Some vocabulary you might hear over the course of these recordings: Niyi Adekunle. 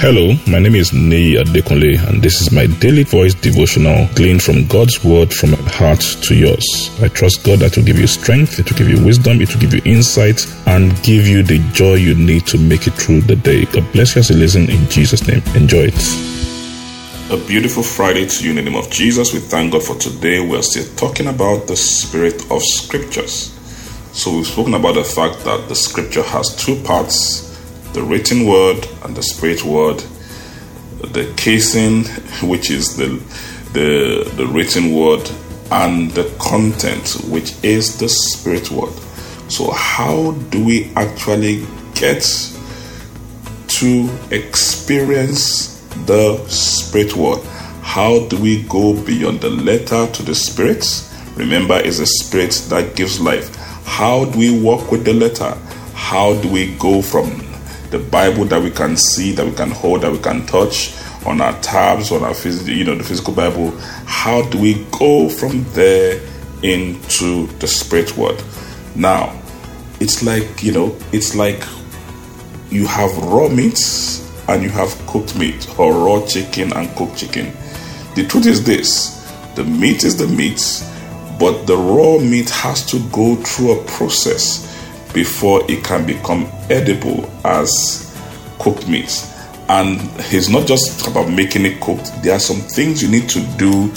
Hello, my name is Niyi Adekunle, and this is my daily voice devotional gleaned from God's word from my heart to yours. I trust God that will give you strength, it will give you wisdom, it will give you insight, and give you the joy you need to make it through the day. God bless you as you listen in Jesus' name. Enjoy it. A beautiful Friday to you in the name of Jesus. We thank God for today. We are still talking about the spirit of scriptures. So we've spoken about the fact that the scripture has two parts: the written word and the spirit word. The casing, which is the written word, and the content, which is the spirit word. So how do we actually get to experience the spirit word? How do we go beyond the letter to the spirit? Remember, it's the spirit that gives life. How do we walk with the letter? How do we go from the Bible that we can see, that we can hold, that we can touch on our tabs, on our the physical Bible? How do we go from there into the spirit word? Now, it's like you have raw meat and you have cooked meat, or raw chicken and cooked chicken. The truth is this: the meat is the meat, but the raw meat has to go through a process before it can become edible as cooked meat. And it's not just about making it cooked. There are some things you need to do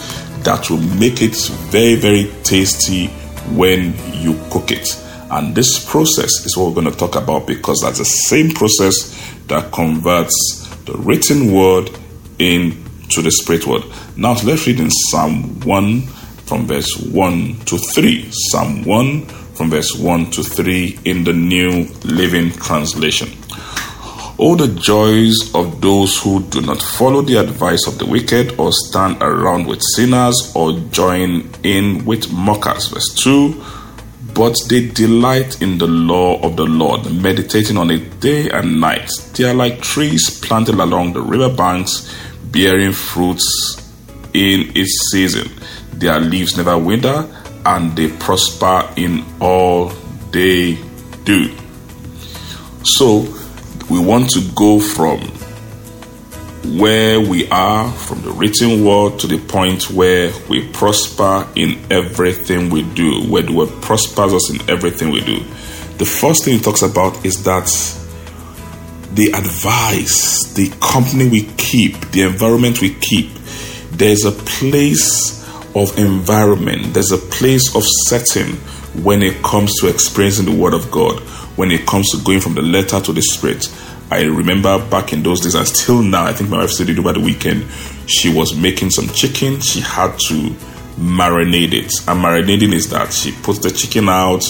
that will make it very, very tasty when you cook it. And this process is what we're going to talk about, because that's the same process that converts the written word into the spirit word. Now let's read in Psalm 1 from verse 1 to 3. Psalm 1 from verse 1 to 3 in the New Living Translation. Oh, the joys of those who do not follow the advice of the wicked, or stand around with sinners, or join in with mockers. Verse 2. But they delight in the law of the Lord, meditating on it day and night. They are like trees planted along the river banks, bearing fruits in its season. Their leaves never wither, and they prosper in all they do. So we want to go from where we are, from the written word, to the point where we prosper in everything we do, where the word prospers us in everything we do. The first thing it talks about is that the advice, the company we keep, the environment we keep, there's a place of environment, there's a place of setting when it comes to experiencing the word of God, when it comes to going from the letter to the spirit. I remember back in those days, and still now, I think my wife said it over the weekend, she was making some chicken. She had to marinate it, and marinating is that she puts the chicken out,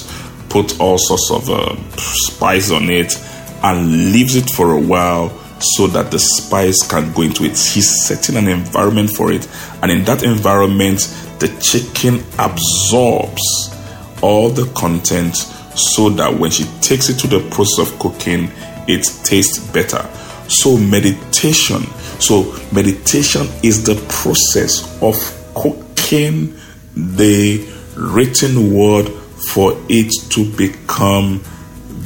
put all sorts of spice on it, and leaves it for a while so that the spice can go into it. He's setting an environment for it, and in that environment, the chicken absorbs all the content, so that when she takes it to the process of cooking, it tastes better. So meditation is the process of cooking the written word for it to become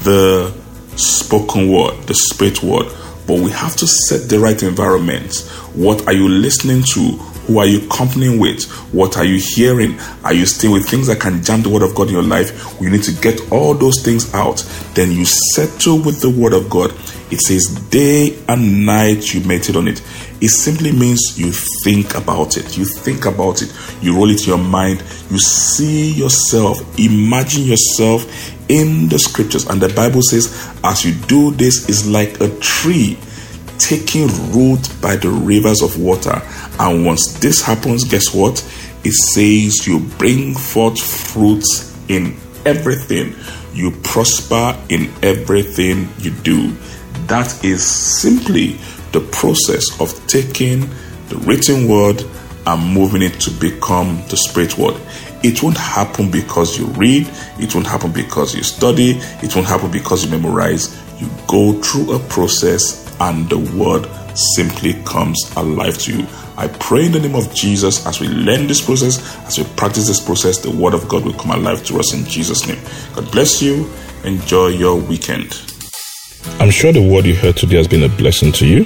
the spoken word, the spirit word. But we have to set the right environment. What are you listening to? Who are you companying with? What are you hearing? Are you staying with things that can jam the word of God in your life? You need to get all those things out. Then you settle with the word of God. It says day and night you meditate on it. It simply means you think about it. You think about it. You roll it in your mind. You see yourself. Imagine yourself in the scriptures. And the Bible says, as you do this, is like a tree taking root by the rivers of water. And once this happens, guess what? It says you bring forth fruits in everything. You prosper in everything you do. That is simply the process of taking the written word and moving it to become the spirit word. It won't happen because you read. It won't happen because you study. It won't happen because you memorize. You go through a process, and the word simply comes alive to you. I pray in the name of Jesus, as we learn this process, as we practice this process, the word of God will come alive to us in Jesus' name. God bless you. Enjoy your weekend. I'm sure the word you heard today has been a blessing to you.